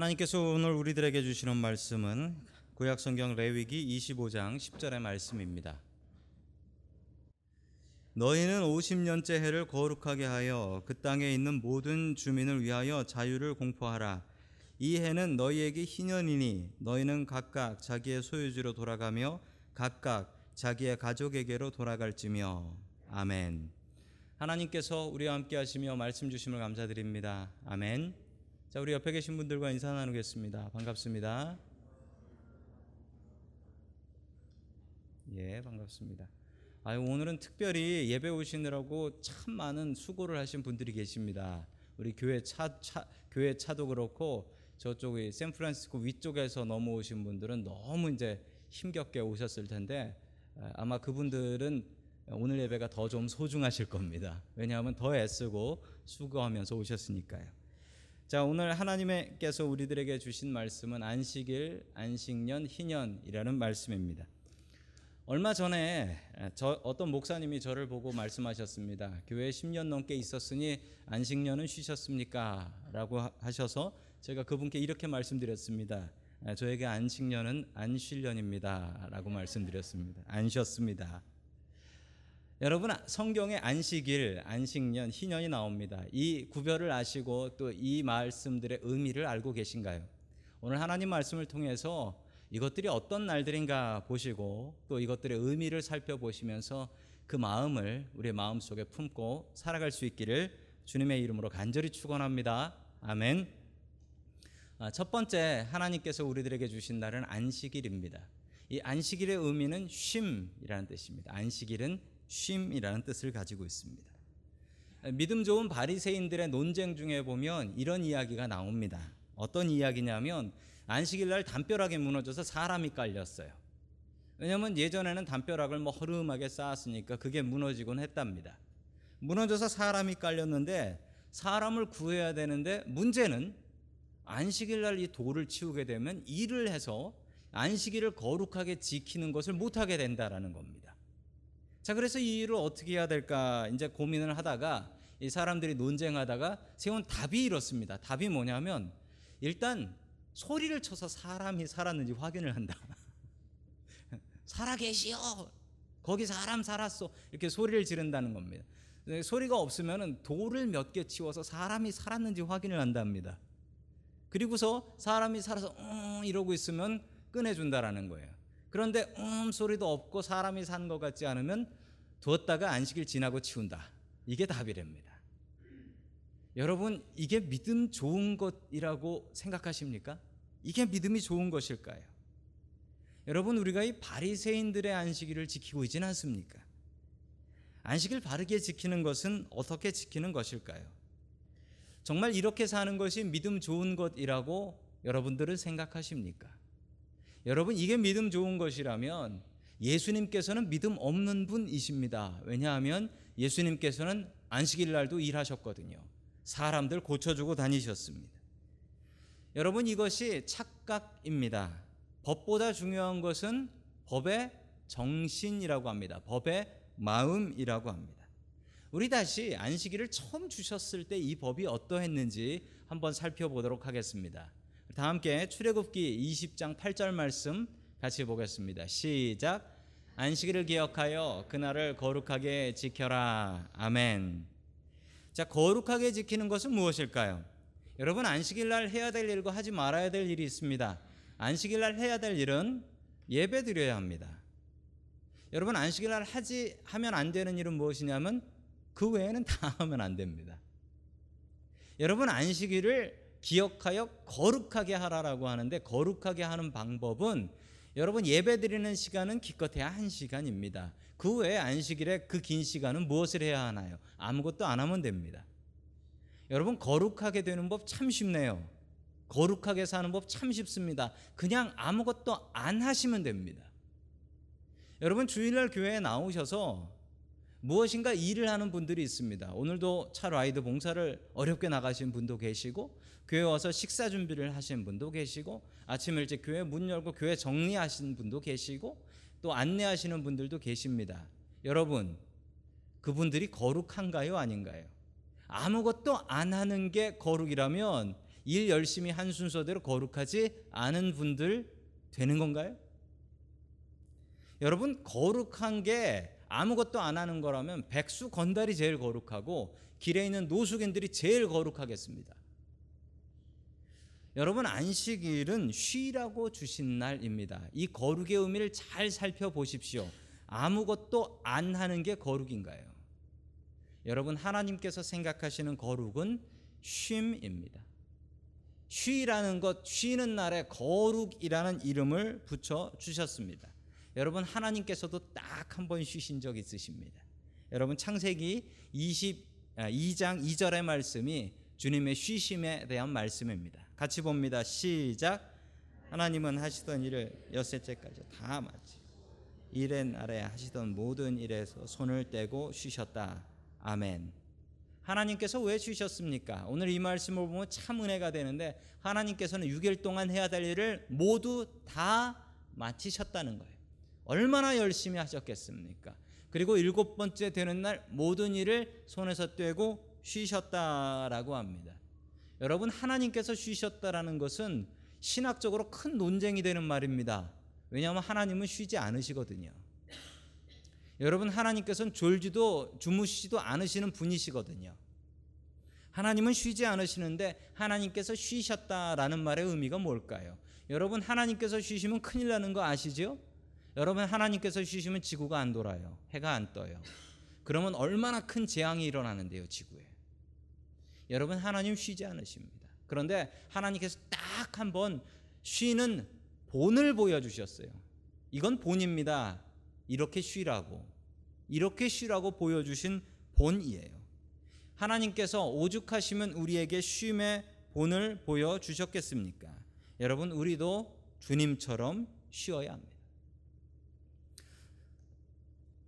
하나님께서 오늘 우리들에게 주시는 말씀은 구약성경 레위기 25장 10절의 말씀입니다. 너희는 50년째 해를 거룩하게 하여 그 땅에 있는 모든 주민을 위하여 자유를 공포하라. 이 해는 너희에게 희년이니 너희는 각각 자기의 소유지로 돌아가며 각각 자기의 가족에게로 돌아갈지며. 아멘. 하나님께서 우리와 함께 하시며 말씀 주심을 감사드립니다. 아멘. 자, 우리 옆에 계신 분들과 인사 나누겠습니다. 반갑습니다. 예, 반갑습니다. 오늘은 특별히 예배 오시느라고 참 많은 수고를 하신 분들이 계십니다. 우리 교회 차도 그렇고 저쪽이 샌프란시스코 위쪽에서 넘어오신 분들은 너무 이제 힘겹게 오셨을 텐데 아마 그분들은 오늘 예배가 더 좀 소중하실 겁니다. 왜냐하면 더 애쓰고 수고하면서 오셨으니까요. 자, 오늘 하나님께서 우리들에게 주신 말씀은 안식일, 안식년, 희년이라는 말씀입니다. 얼마 전에 어떤 목사님이 저를 보고 말씀하셨습니다. 교회에 10년 넘게 있었으니 안식년은 쉬셨습니까? 라고 하셔서 제가 그분께 이렇게 말씀드렸습니다. 저에게 안식년은 안 쉴 년입니다. 라고 말씀드렸습니다. 안 쉬었습니다. 여러분, 성경에 안식일, 안식년, 희년이 나옵니다. 이 구별을 아시고 또 이 말씀들의 의미를 알고 계신가요? 오늘 하나님 말씀을 통해서 이것들이 어떤 날들인가 보시고 또 이것들의 의미를 살펴보시면서 그 마음을 우리의 마음속에 품고 살아갈 수 있기를 주님의 이름으로 간절히 축원합니다. 아멘. 첫 번째, 하나님께서 우리들에게 주신 날은 안식일입니다. 이 안식일의 의미는 쉼이라는 뜻입니다. 안식일은 쉼이라는 뜻을 가지고 있습니다. 믿음 좋은 바리새인들의 논쟁 중에 보면 이런 이야기가 나옵니다. 어떤 이야기냐면 안식일날 담벼락이 무너져서 사람이 깔렸어요. 왜냐하면 예전에는 담벼락을 허름하게 쌓았으니까 그게 무너지곤 했답니다. 무너져서 사람이 깔렸는데 사람을 구해야 되는데 문제는 안식일날 이 돌을 치우게 되면 일을 해서 안식일을 거룩하게 지키는 것을 못하게 된다라는 겁니다. 자, 그래서 이 일을 어떻게 해야 될까 이제 고민을 하다가 이 사람들이 논쟁하다가 세운 답이 이렇습니다. 답이 뭐냐면 일단 소리를 쳐서 사람이 살았는지 확인을 한다. 살아계시오, 거기 사람 살았어, 이렇게 소리를 지른다는 겁니다. 소리가 없으면 돌을 몇 개 치워서 사람이 살았는지 확인을 한답니다. 그리고서 사람이 살아서 이러고 있으면 꺼내준다라는 거예요. 그런데 소리도 없고 사람이 산 것 같지 않으면 두었다가 안식일 지나고 치운다. 이게 답이랍니다. 여러분, 이게 믿음 좋은 것이라고 생각하십니까? 이게 믿음이 좋은 것일까요? 여러분, 우리가 이 바리새인들의 안식일을 지키고 있지는 않습니까? 안식일 바르게 지키는 것은 어떻게 지키는 것일까요? 정말 이렇게 사는 것이 믿음 좋은 것이라고 여러분들은 생각하십니까? 여러분, 이게 믿음 좋은 것이라면 예수님께서는 믿음 없는 분이십니다. 왜냐하면 예수님께서는 안식일 날도 일하셨거든요. 사람들 고쳐주고 다니셨습니다. 여러분, 이것이 착각입니다. 법보다 중요한 것은 법의 정신이라고 합니다. 법의 마음이라고 합니다. 우리 다시 안식일을 처음 주셨을 때 이 법이 어떠했는지 한번 살펴보도록 하겠습니다. 다 함께 출애굽기 20장 8절 말씀 같이 보겠습니다. 시작. 안식일을 기억하여 그날을 거룩하게 지켜라. 아멘. 자, 거룩하게 지키는 것은 무엇일까요? 여러분, 안식일날 해야 될 일과 하지 말아야 될 일이 있습니다. 안식일날 해야 될 일은 예배 드려야 합니다. 여러분, 안식일날 하면 안 되는 일은 무엇이냐면 그 외에는 다 하면 안 됩니다. 여러분, 안식일을 기억하여 거룩하게 하라라고 하는데 거룩하게 하는 방법은 여러분, 예배 드리는 시간은 기껏해야 1시간입니다. 그 외에 안식일에 그 긴 시간은 무엇을 해야 하나요? 아무것도 안 하면 됩니다. 여러분, 거룩하게 되는 법 참 쉽네요. 거룩하게 사는 법 참 쉽습니다. 그냥 아무것도 안 하시면 됩니다. 여러분, 주일날 교회에 나오셔서 무엇인가 일을 하는 분들이 있습니다. 오늘도 차 라이드 봉사를 어렵게 나가신 분도 계시고 교회 와서 식사 준비를 하신 분도 계시고 아침 일찍 교회 문 열고 교회 정리하신 분도 계시고 또 안내하시는 분들도 계십니다. 여러분, 그분들이 거룩한가요, 아닌가요? 아무것도 안 하는 게 거룩이라면 일 열심히 한 순서대로 거룩하지 않은 분들 되는 건가요? 여러분, 거룩한 게 아무것도 안 하는 거라면 백수 건달이 제일 거룩하고 길에 있는 노숙인들이 제일 거룩하겠습니다. 여러분, 안식일은 쉬라고 주신 날입니다. 이 거룩의 의미를 잘 살펴보십시오. 아무것도 안 하는 게 거룩인가요? 여러분, 하나님께서 생각하시는 거룩은 쉼입니다. 쉬라는 것, 쉬는 날에 거룩이라는 이름을 붙여주셨습니다. 여러분, 하나님께서도 딱 한 번 쉬신 적 있으십니다. 여러분, 창세기 22장 2절의 말씀이 주님의 쉬심에 대한 말씀입니다. 같이 봅니다. 시작. 하나님은 하시던 일을 엿새째까지 다 마치고 일의 날에 하시던 모든 일에서 손을 떼고 쉬셨다. 아멘. 하나님께서 왜 쉬셨습니까? 오늘 이 말씀을 보면 참 은혜가 되는데, 하나님께서는 6일 동안 해야 될 일을 모두 다 마치셨다는 거예요. 얼마나 열심히 하셨겠습니까? 그리고 7번째 되는 날 모든 일을 손에서 떼고 쉬셨다라고 합니다. 여러분, 하나님께서 쉬셨다라는 것은 신학적으로 큰 논쟁이 되는 말입니다. 왜냐하면 하나님은 쉬지 않으시거든요. 여러분, 하나님께서는 졸지도 주무시지도 않으시는 분이시거든요. 하나님은 쉬지 않으시는데 하나님께서 쉬셨다라는 말의 의미가 뭘까요? 여러분, 하나님께서 쉬시면 큰일 나는 거 아시죠? 여러분, 하나님께서 쉬시면 지구가 안 돌아요. 해가 안 떠요. 그러면 얼마나 큰 재앙이 일어나는데요, 지구에. 여러분, 하나님 쉬지 않으십니다. 그런데 하나님께서 딱 한 번 쉬는 본을 보여주셨어요. 이건 본입니다. 이렇게 쉬라고, 이렇게 쉬라고 보여주신 본이에요. 하나님께서 오죽하시면 우리에게 쉼의 본을 보여주셨겠습니까? 여러분, 우리도 주님처럼 쉬어야 합니다.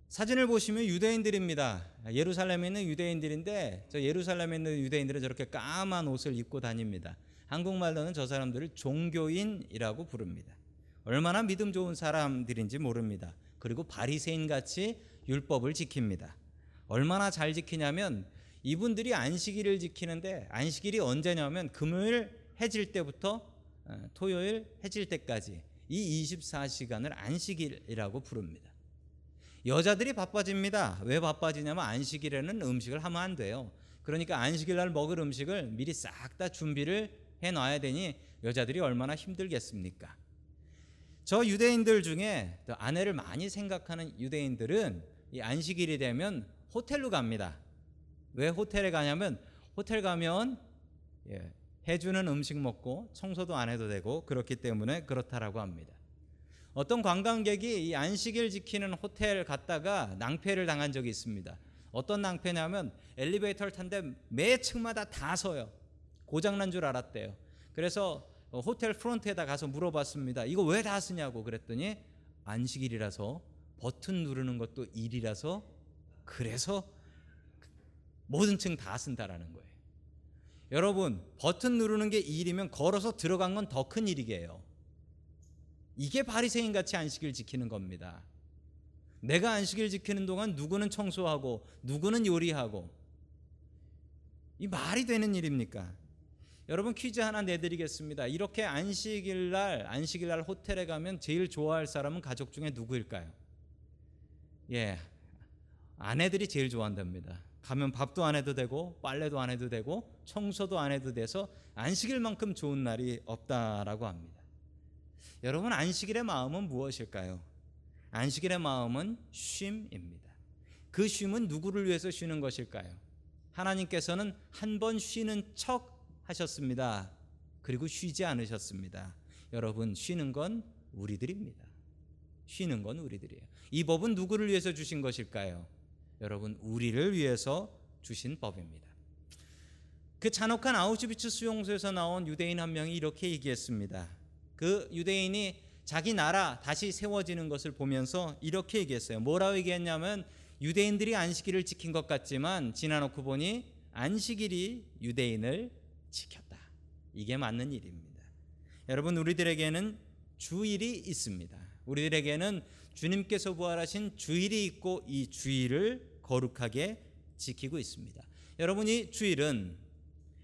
사진을 보시면 유대인들입니다. 예루살렘에 있는 유대인들인데, 저 예루살렘에 있는 유대인들은 저렇게 까만 옷을 입고 다닙니다. 한국말로는 저 사람들을 종교인이라고 부릅니다. 얼마나 믿음 좋은 사람들인지 모릅니다. 그리고 바리새인같이 율법을 지킵니다. 얼마나 잘 지키냐면, 이분들이 안식일을 지키는데 안식일이 언제냐면 금요일 해질 때부터 토요일 해질 때까지 이 24시간을 안식일이라고 부릅니다. 여자들이 바빠집니다. 왜 바빠지냐면 안식일에는 음식을 하면 안 돼요. 그러니까 안식일 날 먹을 음식을 미리 싹 다 준비를 해놔야 되니 여자들이 얼마나 힘들겠습니까? 저 유대인들 중에 아내를 많이 생각하는 유대인들은 이 안식일이 되면 호텔로 갑니다. 왜 호텔에 가냐면, 호텔 가면 해주는 음식 먹고 청소도 안 해도 되고 그렇기 때문에 그렇다라고 합니다. 어떤 관광객이 이 안식일 지키는 호텔 갔다가 낭패를 당한 적이 있습니다. 어떤 낭패냐면 엘리베이터를 탄데 매 층마다 다 서요. 고장난 줄 알았대요. 그래서 호텔 프론트에다 가서 물어봤습니다. 이거 왜 다 쓰냐고 그랬더니, 안식일이라서, 버튼 누르는 것도 일이라서, 그래서 모든 층 다 쓴다라는 거예요. 여러분, 버튼 누르는 게 일이면 걸어서 들어간 건 더 큰 일이에요. 이게 바리새인같이 안식일 지키는 겁니다. 내가 안식일 지키는 동안 누구는 청소하고 누구는 요리하고, 이 말이 되는 일입니까? 여러분, 퀴즈 하나 내드리겠습니다. 이렇게 안식일날 호텔에 가면 제일 좋아할 사람은 가족 중에 누구일까요? 예, 아내들이 제일 좋아한답니다. 가면 밥도 안 해도 되고 빨래도 안 해도 되고 청소도 안 해도 돼서 안식일만큼 좋은 날이 없다라고 합니다. 여러분, 안식일의 마음은 무엇일까요? 안식일의 마음은 쉼입니다. 그 쉼은 누구를 위해서 쉬는 것일까요? 하나님께서는 한 번 쉬는 척 하셨습니다. 그리고 쉬지 않으셨습니다. 여러분, 쉬는 건 우리들입니다. 쉬는 건 우리들이에요. 이 법은 누구를 위해서 주신 것일까요? 여러분, 우리를 위해서 주신 법입니다. 그 잔혹한 아우슈비츠 수용소에서 나온 유대인 한 명이 이렇게 얘기했습니다. 그 유대인이 자기 나라 다시 세워지는 것을 보면서 이렇게 얘기했어요. 뭐라고 얘기했냐면, 유대인들이 안식일을 지킨 것 같지만 지나놓고 보니 안식일이 유대인을 지켰다. 이게 맞는 일입니다. 여러분, 우리들에게는 주일이 있습니다. 우리들에게는 주님께서 부활하신 주일이 있고, 이 주일을 거룩하게 지키고 있습니다. 여러분, 이 주일은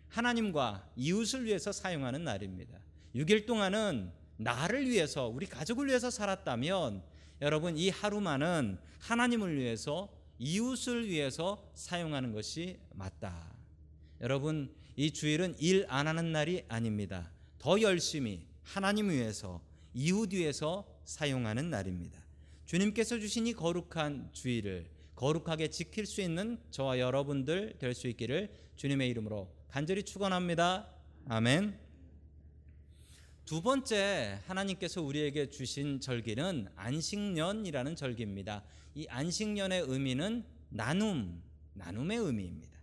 하나님과 이웃을 위해서 사용하는 날입니다. 6일 동안은 나를 위해서, 우리 가족을 위해서 살았다면 여러분 이 하루만은 하나님을 위해서, 이웃을 위해서 사용하는 것이 맞다. 여러분 이 주일은 일 안 하는 날이 아닙니다. 더 열심히 하나님 위해서, 이웃 위해서 사용하는 날입니다. 주님께서 주신 이 거룩한 주일을 거룩하게 지킬 수 있는 저와 여러분들 될 수 있기를 주님의 이름으로 간절히 축원합니다. 아멘. 두 번째, 하나님께서 우리에게 주신 절기는 안식년이라는 절기입니다. 이 안식년의 의미는 나눔의 의미입니다.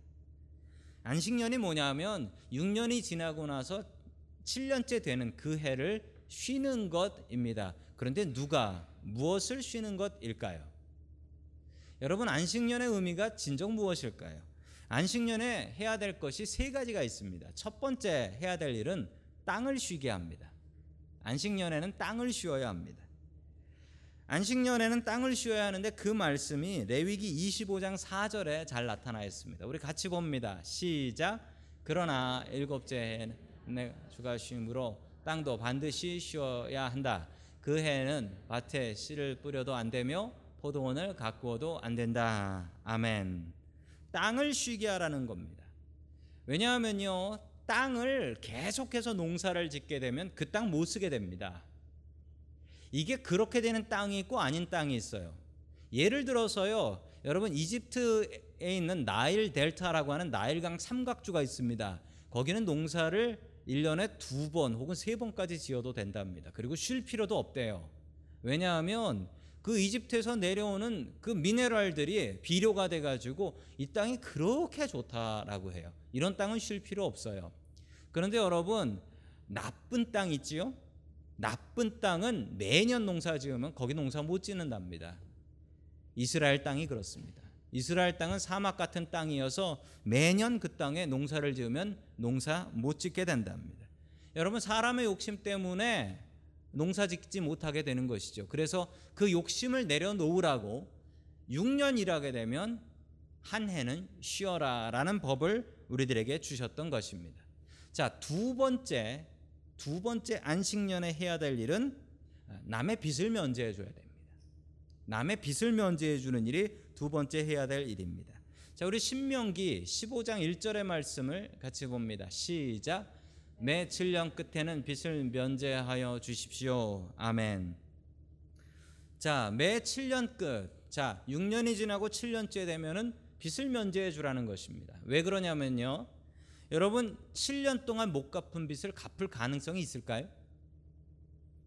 안식년이 뭐냐면 6년이 지나고 나서 7년째 되는 그 해를 쉬는 것입니다. 그런데 누가 무엇을 쉬는 것일까요? 여러분 안식년의 의미가 진정 무엇일까요? 안식년에 해야 될 것이 세 가지가 있습니다. 첫 번째 해야 될 일은 땅을 쉬게 합니다. 안식년에는 땅을 쉬어야 합니다. 안식년에는 땅을 쉬어야 하는데 그 말씀이 레위기 25장 4절에 잘 나타나 있습니다. 우리 같이 봅니다. 시작. 그러나 일곱째 해에는 내 주가 쉼으로 땅도 반드시 쉬어야 한다. 그 해에는 밭에 씨를 뿌려도 안 되며 포도원을 가꾸어도 안 된다. 아멘. 땅을 쉬게 하라는 겁니다. 왜냐하면요, 땅을 계속해서 농사를 짓게 되면 그 땅 못 쓰게 됩니다. 이게 그렇게 되는 땅이 있고 아닌 땅이 있어요. 예를 들어서요, 여러분 이집트에 있는 나일 델타라고 하는 나일강 삼각주가 있습니다. 거기는 농사를 1년에 2번 혹은 3번까지 지어도 된답니다. 그리고 쉴 필요도 없대요. 왜냐하면 그 이집트에서 내려오는 그 미네랄들이 비료가 돼가지고 이 땅이 그렇게 좋다라고 해요. 이런 땅은 쉴 필요 없어요. 그런데 여러분 나쁜 땅 있지요? 나쁜 땅은 매년 농사 지으면 거기 농사 못 짓는답니다. 이스라엘 땅이 그렇습니다. 이스라엘 땅은 사막 같은 땅이어서 매년 그 땅에 농사를 지으면 농사 못 짓게 된답니다. 여러분 사람의 욕심 때문에 농사 짓지 못하게 되는 것이죠. 그래서 그 욕심을 내려놓으라고 6년 일하게 되면 한 해는 쉬어라 라는 법을 우리들에게 주셨던 것입니다. 자, 두 번째 안식년에 해야 될 일은 남의 빚을 면제해 줘야 됩니다. 남의 빚을 면제해 주는 일이 두 번째 해야 될 일입니다. 자, 우리 신명기 15장 1절의 말씀을 같이 봅니다. 시작. 매 7년 끝에는 빚을 면제하여 주십시오. 아멘. 자, 매 7년 끝. 자, 6년이 지나고 7년째 되면은 빚을 면제해 주라는 것입니다. 왜 그러냐면요, 여러분 7년 동안 못 갚은 빚을 갚을 가능성이 있을까요?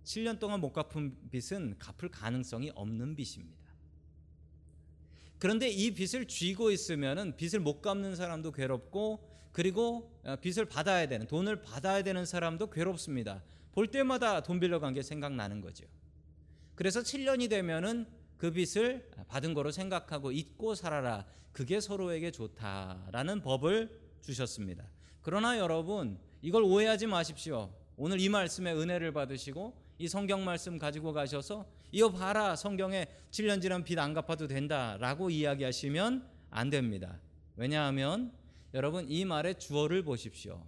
7년 동안 못 갚은 빚은 갚을 가능성이 없는 빚입니다. 그런데 이 빚을 쥐고 있으면은 빚을 못 갚는 사람도 괴롭고, 그리고 빚을 받아야 되는, 돈을 받아야 되는 사람도 괴롭습니다. 볼 때마다 돈 빌려간 게 생각나는 거죠. 그래서 7년이 되면은 그 빚을 받은 거로 생각하고 잊고 살아라. 그게 서로에게 좋다라는 법을 주셨습니다. 그러나 여러분 이걸 오해하지 마십시오. 오늘 이 말씀에 은혜를 받으시고 이 성경 말씀 가지고 가셔서 이거 봐라, 성경에 7년 지난 빚 안 갚아도 된다라고 이야기하시면 안 됩니다. 왜냐하면 여러분 이 말의 주어를 보십시오.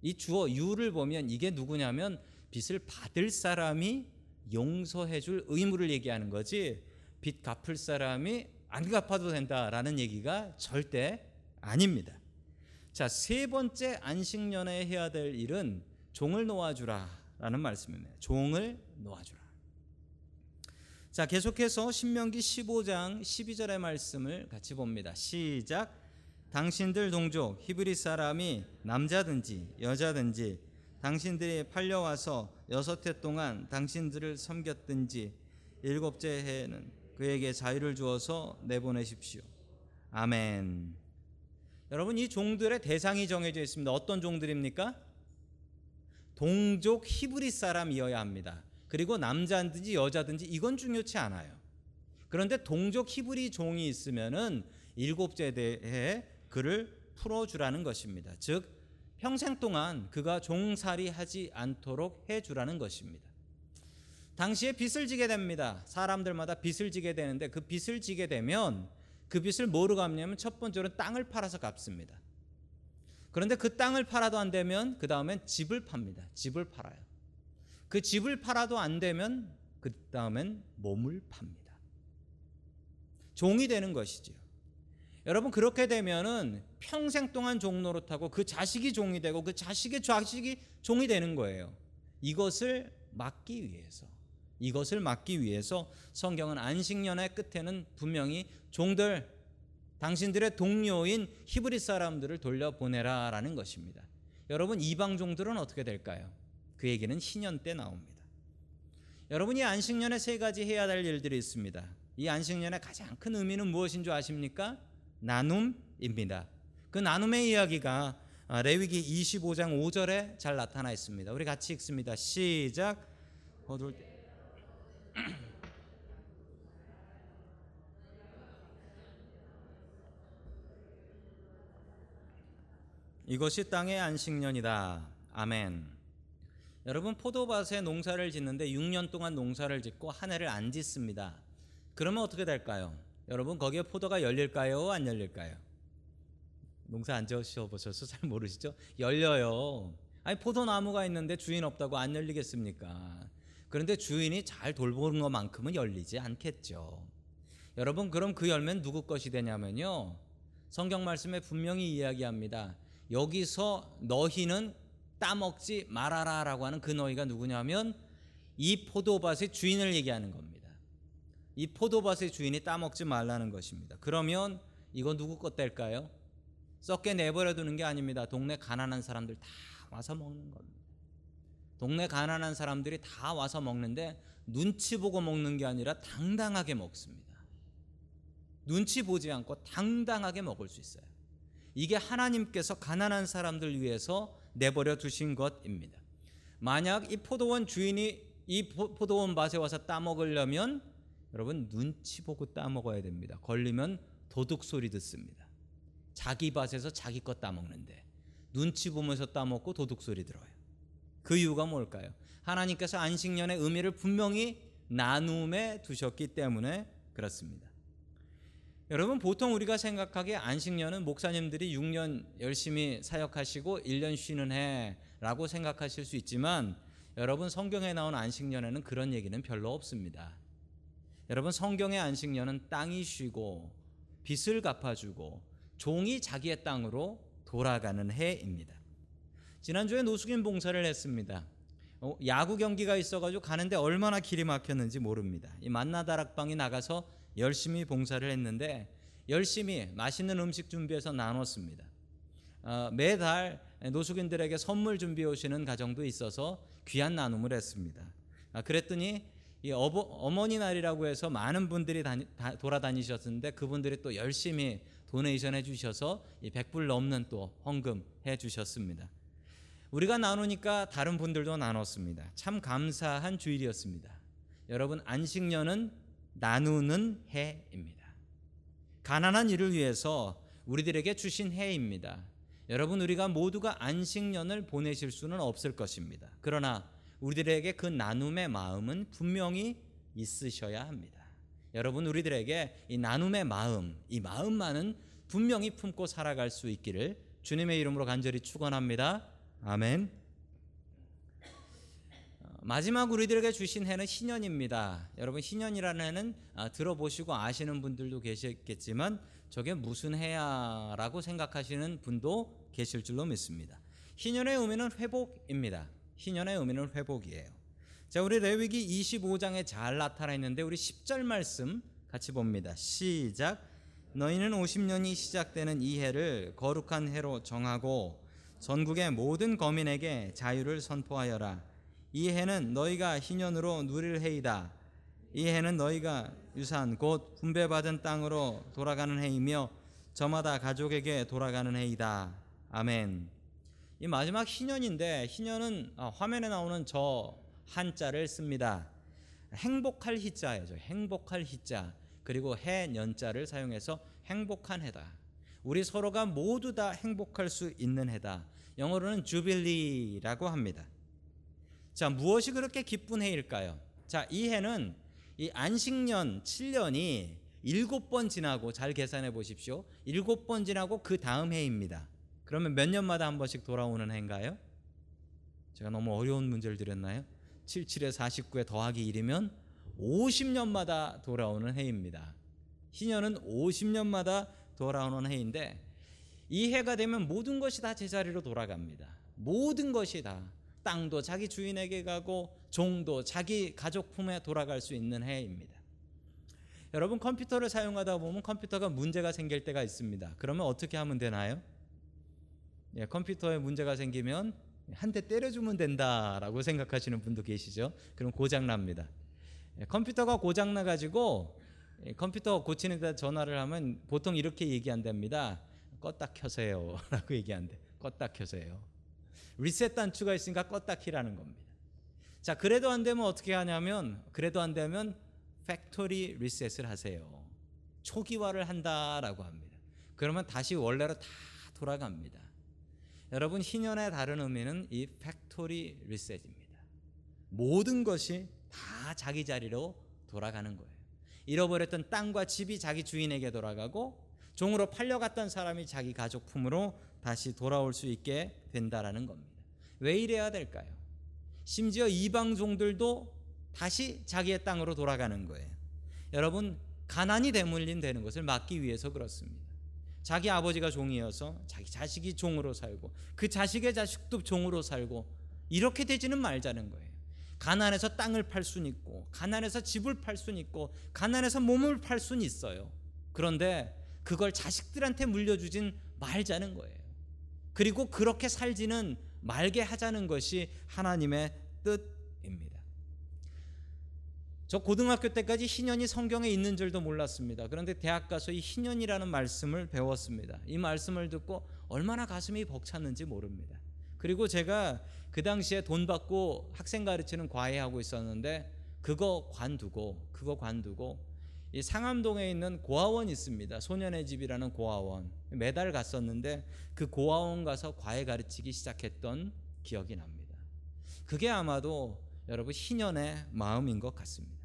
이 주어 유를 보면 이게 누구냐면 빚을 받을 사람이 용서해 줄 의무를 얘기하는 거지 빚 갚을 사람이 안 갚아도 된다라는 얘기가 절대 아닙니다. 자, 세 번째 안식년에 해야 될 일은 종을 놓아주라라는 말씀입니다. 종을 놓아주라. 자, 계속해서 신명기 15장 12절의 말씀을 같이 봅니다. 시작. 당신들 동족 히브리 사람이 남자든지 여자든지 당신들이 팔려와서 6해 동안 당신들을 섬겼든지 7째 해에는 그에게 자유를 주어서 내보내십시오. 아멘. 여러분 이 종들의 대상이 정해져 있습니다. 어떤 종들입니까? 동족 히브리 사람이어야 합니다. 그리고 남자든지 여자든지 이건 중요치 않아요. 그런데 동족 히브리 종이 있으면은 7째 대에 그를 풀어주라는 것입니다. 즉 평생 동안 그가 종살이하지 않도록 해주라는 것입니다. 당시에 빚을 지게 됩니다. 사람들마다 빚을 지게 되는데 그 빚을 지게 되면 그 빚을 뭐로 갚냐면 첫 번째로 땅을 팔아서 갚습니다. 그런데 그 땅을 팔아도 안 되면 그 다음엔 집을 팝니다. 집을 팔아요. 그 집을 팔아도 안 되면 그 다음엔 몸을 팝니다. 종이 되는 것이지요. 여러분, 그렇게 되면은 평생 동안 종 노릇하고 그 자식이 종이 되고 그 자식의 자식이 종이 되는 거예요. 이것을 막기 위해서 성경은 안식년의 끝에는 분명히 종들, 당신들의 동료인 히브리 사람들을 돌려보내라라는 것입니다. 여러분, 이방 종들은 어떻게 될까요? 그 얘기는 희년 때 나옵니다. 여러분, 이 안식년에 세 가지 해야 될 일들이 있습니다. 이 안식년의 가장 큰 의미는 무엇인 줄 아십니까? 나눔입니다. 그 나눔의 이야기가 레위기 25장 5절에 잘 나타나 있습니다. 우리 같이 읽습니다. 시작. 거둘 때 이것이 땅의 안식년이다. 아멘. 여러분, 포도밭에 농사를 짓는데 6년 동안 농사를 짓고 한 해를 안 짓습니다. 그러면 어떻게 될까요? 여러분, 거기에 포도가 열릴까요? 안 열릴까요? 농사 안 지으셔보셔서 잘 모르시죠? 열려요. 아니, 포도나무가 있는데 주인 없다고 안 열리겠습니까? 그런데 주인이 잘 돌보는 것만큼은 열리지 않겠죠. 여러분, 그럼 그 열매는 누구 것이 되냐면요, 성경 말씀에 분명히 이야기합니다. 여기서 너희는 따먹지 말아라 라고 하는 그 너희가 누구냐면 이 포도밭의 주인을 얘기하는 겁니다. 이 포도밭의 주인이 따먹지 말라는 것입니다. 그러면 이건 누구 것 될까요? 썩게 내버려 두는 게 아닙니다. 동네 가난한 사람들 다 와서 먹는 겁니다. 동네 가난한 사람들이 다 와서 먹는데 눈치 보고 먹는 게 아니라 당당하게 먹습니다. 눈치 보지 않고 당당하게 먹을 수 있어요. 이게 하나님께서 가난한 사람들 위해서 내버려 두신 것입니다. 만약 이 포도원 주인이 이 포도원 밭에 와서 따먹으려면 여러분, 눈치 보고 따먹어야 됩니다. 걸리면 도둑 소리 듣습니다. 자기 밭에서 자기 것 따먹는데 눈치 보면서 따먹고 도둑 소리 들어요. 그 이유가 뭘까요? 하나님께서 안식년의 의미를 분명히 나눔에 두셨기 때문에 그렇습니다. 여러분, 보통 우리가 생각하기에 안식년은 목사님들이 6년 열심히 사역하시고 1년 쉬는 해라고 생각하실 수 있지만 여러분, 성경에 나온 안식년에는 그런 얘기는 별로 없습니다. 여러분, 성경의 안식년은 땅이 쉬고 빚을 갚아주고 종이 자기의 땅으로 돌아가는 해입니다. 지난주에 노숙인 봉사를 했습니다. 야구 경기가 있어가지고 가는데 얼마나 길이 막혔는지 모릅니다. 이 만나다락방에 나가서 열심히 봉사를 했는데 열심히 맛있는 음식 준비해서 나눴습니다. 매달 노숙인들에게 선물 준비해 오시는 가정도 있어서 귀한 나눔을 했습니다. 그랬더니 이 어머니 날이라고 해서 많은 분들이 돌아다니셨는데 그분들이 또 열심히 도네이션 해주셔서 100불 넘는 또 헌금 해주셨습니다. 우리가 나누니까 다른 분들도 나눴습니다. 참 감사한 주일이었습니다. 여러분, 안식년은 나누는 해입니다. 가난한 이를 위해서 우리들에게 주신 해입니다. 여러분, 우리가 모두가 안식년을 보내실 수는 없을 것입니다. 그러나 우리들에게 그 나눔의 마음은 분명히 있으셔야 합니다. 여러분, 우리들에게 이 나눔의 마음, 이 마음만은 분명히 품고 살아갈 수 있기를 주님의 이름으로 간절히 축원합니다. 아멘. 마지막 우리들에게 주신 해는 희년입니다. 여러분, 희년이라는 해는 들어보시고 아시는 분들도 계시겠지만 저게 무슨 해야 라고 생각하시는 분도 계실 줄로 믿습니다. 희년의 의미는 회복입니다. 희년의 의미는 회복이에요. 자, 우리 레위기 25장에 잘 나타나 있는데 우리 10절 말씀 같이 봅니다. 시작. 너희는 50년이 시작되는 이 해를 거룩한 해로 정하고 전국의 모든 거민에게 자유를 선포하여라. 이 해는 너희가 희년으로 누릴 해이다. 이 해는 너희가 유산 곧 분배받은 땅으로 돌아가는 해이며 저마다 가족에게 돌아가는 해이다. 아멘. 이 마지막 희년인데 희년은 화면에 나오는 저 한자를 씁니다. 행복할 희자예요. 행복할 희자. 그리고 해년자를 사용해서 행복한 해다. 우리 서로가 모두 다 행복할 수 있는 해다. 영어로는 주빌리라고 합니다. 자, 무엇이 그렇게 기쁜 해일까요? 자, 이 해는 이 안식년 7년이 7번 지나고, 잘 계산해 보십시오. 7번 지나고 그 다음 해입니다. 그러면 몇 년마다 한 번씩 돌아오는 해인가요? 제가 너무 어려운 문제를 드렸나요? 77에 49에 더하기 1이면 50년마다 돌아오는 해입니다. 희년은 50년마다 돌아오는 해인데 이 해가 되면 모든 것이 다 제자리로 돌아갑니다. 모든 것이 다 땅도 자기 주인에게 가고 종도 자기 가족 품에 돌아갈 수 있는 해입니다. 여러분, 컴퓨터를 사용하다 보면 컴퓨터가 문제가 생길 때가 있습니다. 그러면 어떻게 하면 되나요? 예, 컴퓨터에 문제가 생기면 한 대 때려주면 된다라고 생각하시는 분도 계시죠. 그럼 고장납니다. 예, 컴퓨터가 고장나가지고 컴퓨터 고치는 데 전화를 하면 보통 이렇게 얘기한답니다. 껐다 켜세요 라고 얘기한대. 껐다 켜세요. 리셋 단추가 있으니까 껐다 키라는 겁니다. 자, 그래도 안 되면 어떻게 하냐면, 그래도 안 되면 팩토리 리셋을 하세요. 초기화를 한다라고 합니다. 그러면 다시 원래로 다 돌아갑니다. 여러분, 희년의 다른 의미는 이 팩토리 리셋입니다. 모든 것이 다 자기 자리로 돌아가는 거예요. 잃어버렸던 땅과 집이 자기 주인에게 돌아가고, 종으로 팔려갔던 사람이 자기 가족 품으로 다시 돌아올 수 있게 된다라는 겁니다. 왜 이래야 될까요? 심지어 이방종들도 다시 자기의 땅으로 돌아가는 거예요. 여러분, 가난이 대물림되는 것을 막기 위해서 그렇습니다. 자기 아버지가 종이어서 자기 자식이 종으로 살고 그 자식의 자식도 종으로 살고 이렇게 되지는 말자는 거예요. 가난에서 땅을 팔 수는 있고, 가난에서 집을 팔 수는 있고, 가난에서 몸을 팔 수는 있어요. 그런데 그걸 자식들한테 물려주진 말자는 거예요. 그리고 그렇게 살지는 말게 하자는 것이 하나님의 뜻입니다. 저 고등학교 때까지 희년이 성경에 있는 줄도 몰랐습니다. 그런데 대학 가서 이 희년이라는 말씀을 배웠습니다. 이 말씀을 듣고 얼마나 가슴이 벅찼는지 모릅니다. 그리고 제가 그 당시에 돈 받고 학생 가르치는 과외하고 있었는데 그거 관두고 이 상암동에 있는 고아원 있습니다. 소년의 집이라는 고아원, 매달 갔었는데 그 고아원 가서 과외 가르치기 시작했던 기억이 납니다. 그게 아마도 여러분 희년의 마음인 것 같습니다.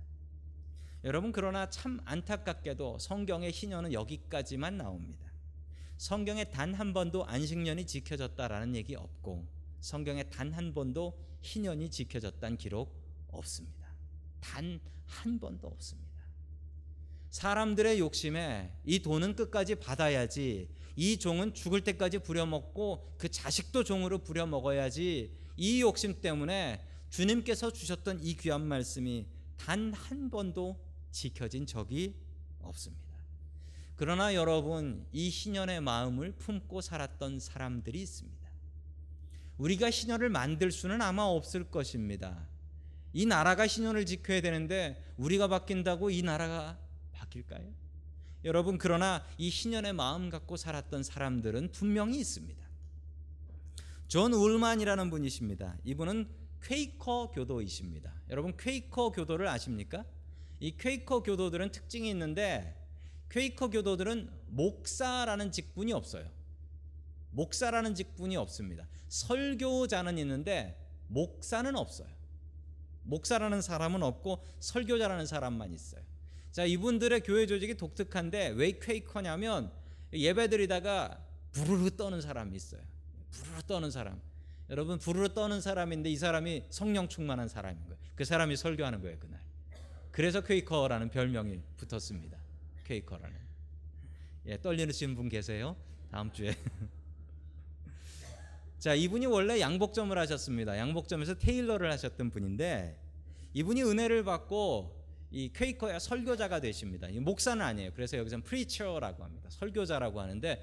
여러분, 그러나 참 안타깝게도 성경의 희년은 여기까지만 나옵니다. 성경에 단 한 번도 안식년이 지켜졌다라는 얘기 없고, 성경에 단 한 번도 희년이 지켜졌다는 기록 없습니다. 단 한 번도 없습니다. 사람들의 욕심에 이 돈은 끝까지 받아야지, 이 종은 죽을 때까지 부려먹고 그 자식도 종으로 부려먹어야지, 이 욕심 때문에 주님께서 주셨던 이 귀한 말씀이 단 한 번도 지켜진 적이 없습니다. 그러나 여러분, 이 희년의 마음을 품고 살았던 사람들이 있습니다. 우리가 희년을 만들 수는 아마 없을 것입니다. 이 나라가 희년을 지켜야 되는데 우리가 바뀐다고 이 나라가 바뀔까요? 여러분, 그러나 이 희년의 마음 갖고 살았던 사람들은 분명히 있습니다. 존 울만이라는 분이십니다. 이분은 퀘이커 교도이십니다. 여러분, 퀘이커 교도를 아십니까? 이 퀘이커 교도들은 특징이 있는데, 퀘이커 교도들은 목사라는 직분이 없어요. 목사라는 직분이 없습니다. 설교자는 있는데 목사는 없어요. 목사라는 사람은 없고 설교자라는 사람만 있어요. 자, 이분들의 교회 조직이 독특한데 왜 퀘이커냐면 예배드리다가 부르르 떠는 사람이 있어요. 부르르 떠는 사람. 여러분, 부르르 떠는 사람인데 이 사람이 성령 충만한 사람인 거예요. 그 사람이 설교하는 거예요, 그날. 그래서 퀘이커라는 별명이 붙었습니다. 퀘이커라는. 예, 떨리시는 분 계세요? 다음 주에. 자, 이분이 원래 양복점을 하셨습니다. 양복점에서 테일러를 하셨던 분인데 이분이 은혜를 받고 이 퀘이커의 설교자가 되십니다. 목사는 아니에요. 그래서 여기서는 프리처라고 합니다. 설교자라고 하는데,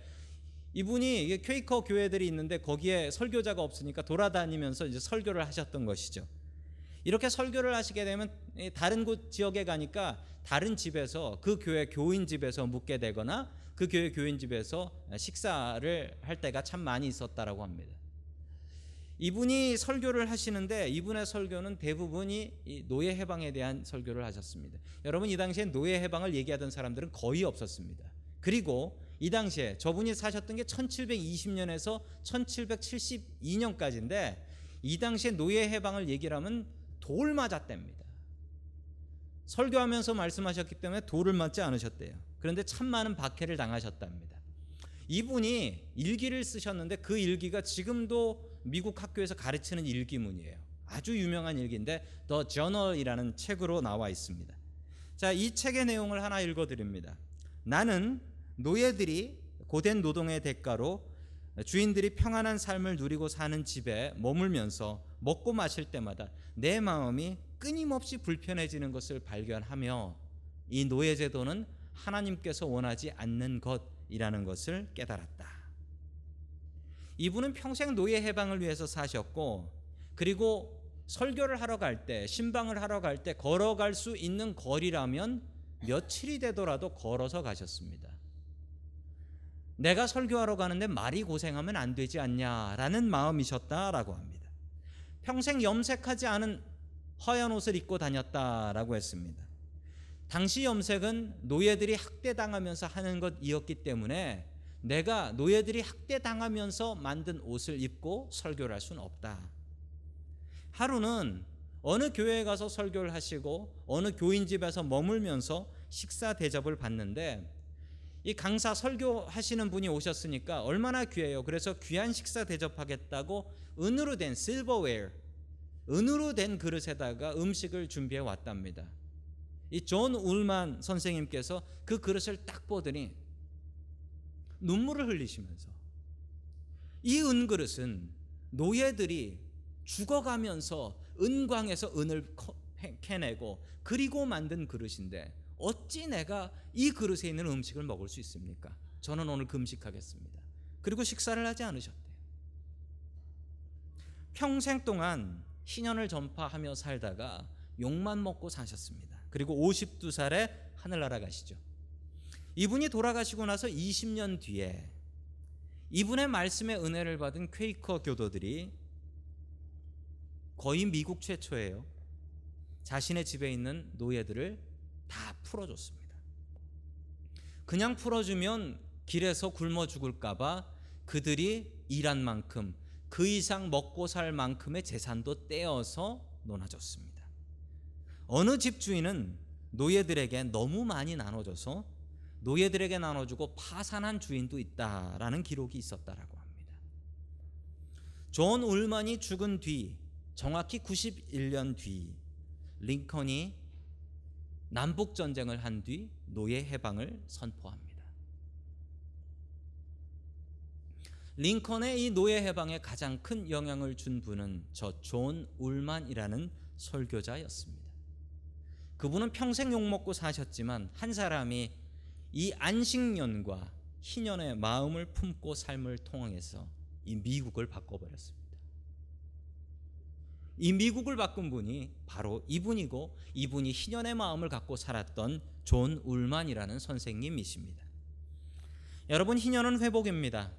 이분이 퀘이커 교회들이 있는데 거기에 설교자가 없으니까 돌아다니면서 이제 설교를 하셨던 것이죠. 이렇게 설교를 하시게 되면 다른 곳 지역에 가니까 다른 집에서, 그 교회 교인 집에서 묵게 되거나 그 교회 교인 집에서 식사를 할 때가 참 많이 있었다라고 합니다. 이분이 설교를 하시는데 이분의 설교는 대부분이 노예 해방에 대한 설교를 하셨습니다. 여러분, 이 당시에 노예 해방을 얘기하던 사람들은 거의 없었습니다. 그리고 이 당시에 저분이 사셨던 게 1720년에서 1772년까지인데 이 당시에 노예 해방을 얘기를 하면 돌 맞았답니다. 설교하면서 말씀하셨기 때문에 돌을 맞지 않으셨대요. 그런데 참 많은 박해를 당하셨답니다. 이분이 일기를 쓰셨는데 그 일기가 지금도 미국 학교에서 가르치는 일기문이에요. 아주 유명한 일기인데 The Journal이라는 책으로 나와 있습니다. 자, 이 책의 내용을 하나 읽어드립니다. 나는 노예들이 고된 노동의 대가로 주인들이 평안한 삶을 누리고 사는 집에 머물면서 먹고 마실 때마다 내 마음이 끊임없이 불편해지는 것을 발견하며 이 노예 제도는 하나님께서 원하지 않는 것이라는 것을 깨달았다. 이분은 평생 노예 해방을 위해서 사셨고, 그리고 설교를 하러 갈 때, 신방을 하러 갈 때 걸어갈 수 있는 거리라면 며칠이 되더라도 걸어서 가셨습니다. 내가 설교하러 가는데 말이 고생하면 안 되지 않냐라는 마음이셨다라고 합니다. 평생 염색하지 않은 허연 옷을 입고 다녔다라고 했습니다. 당시 염색은 노예들이 학대당하면서 하는 것이었기 때문에 내가 노예들이 학대당하면서 만든 옷을 입고 설교를 할 수는 없다. 하루는 어느 교회에 가서 설교를 하시고 어느 교인 집에서 머물면서 식사 대접을 받는데, 이 강사 설교하시는 분이 오셨으니까 얼마나 귀해요. 그래서 귀한 식사 대접하겠다고 은으로 된 실버웨어, 은으로 된 그릇에다가 음식을 준비해 왔답니다. 이 존 울만 선생님께서 그 그릇을 딱 보더니 눈물을 흘리시면서, 이 은그릇은 노예들이 죽어가면서 은광에서 은을 캐내고 그리고 만든 그릇인데 어찌 내가 이 그릇에 있는 음식을 먹을 수 있습니까? 저는 오늘 금식하겠습니다. 그리고 식사를 하지 않으셨대요. 평생 동안 희년을 전파하며 살다가 욕만 먹고 사셨습니다. 그리고 52살에 하늘나라 가시죠. 이분이 돌아가시고 나서 20년 뒤에 이분의 말씀에 은혜를 받은 퀘이커 교도들이, 거의 미국 최초예요, 자신의 집에 있는 노예들을 다 풀어줬습니다. 그냥 풀어주면 길에서 굶어 죽을까 봐 그들이 일한 만큼, 그 이상 먹고 살 만큼의 재산도 떼어서 논아줬습니다. 어느 집주인은 노예들에게 너무 많이 나눠줘서 노예들에게 나눠주고 파산한 주인도 있다라는 기록이 있었다라고 합니다. 존 울만이 죽은 뒤, 정확히 91년 뒤, 링컨이 남북전쟁을 한 뒤 노예 해방을 선포합니다. 링컨의 이 노예 해방에 가장 큰 영향을 준 분은 저 존 울만이라는 설교자였습니다. 그분은 평생 욕먹고 사셨지만 한 사람이 이 안식년과 희년의 마음을 품고 삶을 통해서 이 미국을 바꿔버렸습니다. 이 미국을 바꾼 분이 바로 이분이고, 이분이 희년의 마음을 갖고 살았던 존 울만이라는 선생님이십니다. 여러분, 희년은 회복입니다.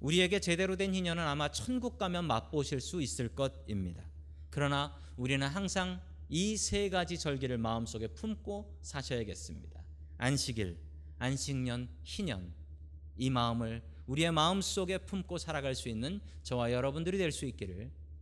우리에게 제대로 된 희년은 아마 천국 가면 맛보실 수 있을 것입니다. 그러나 우리는 항상 이 세 가지 절기를 마음속에 품고 사셔야겠습니다. 안식일, 안식년, 희년, 이 마음을 우리의 마음속에 품고 살아갈 수 있는 저와 여러분들이 될 수 있기를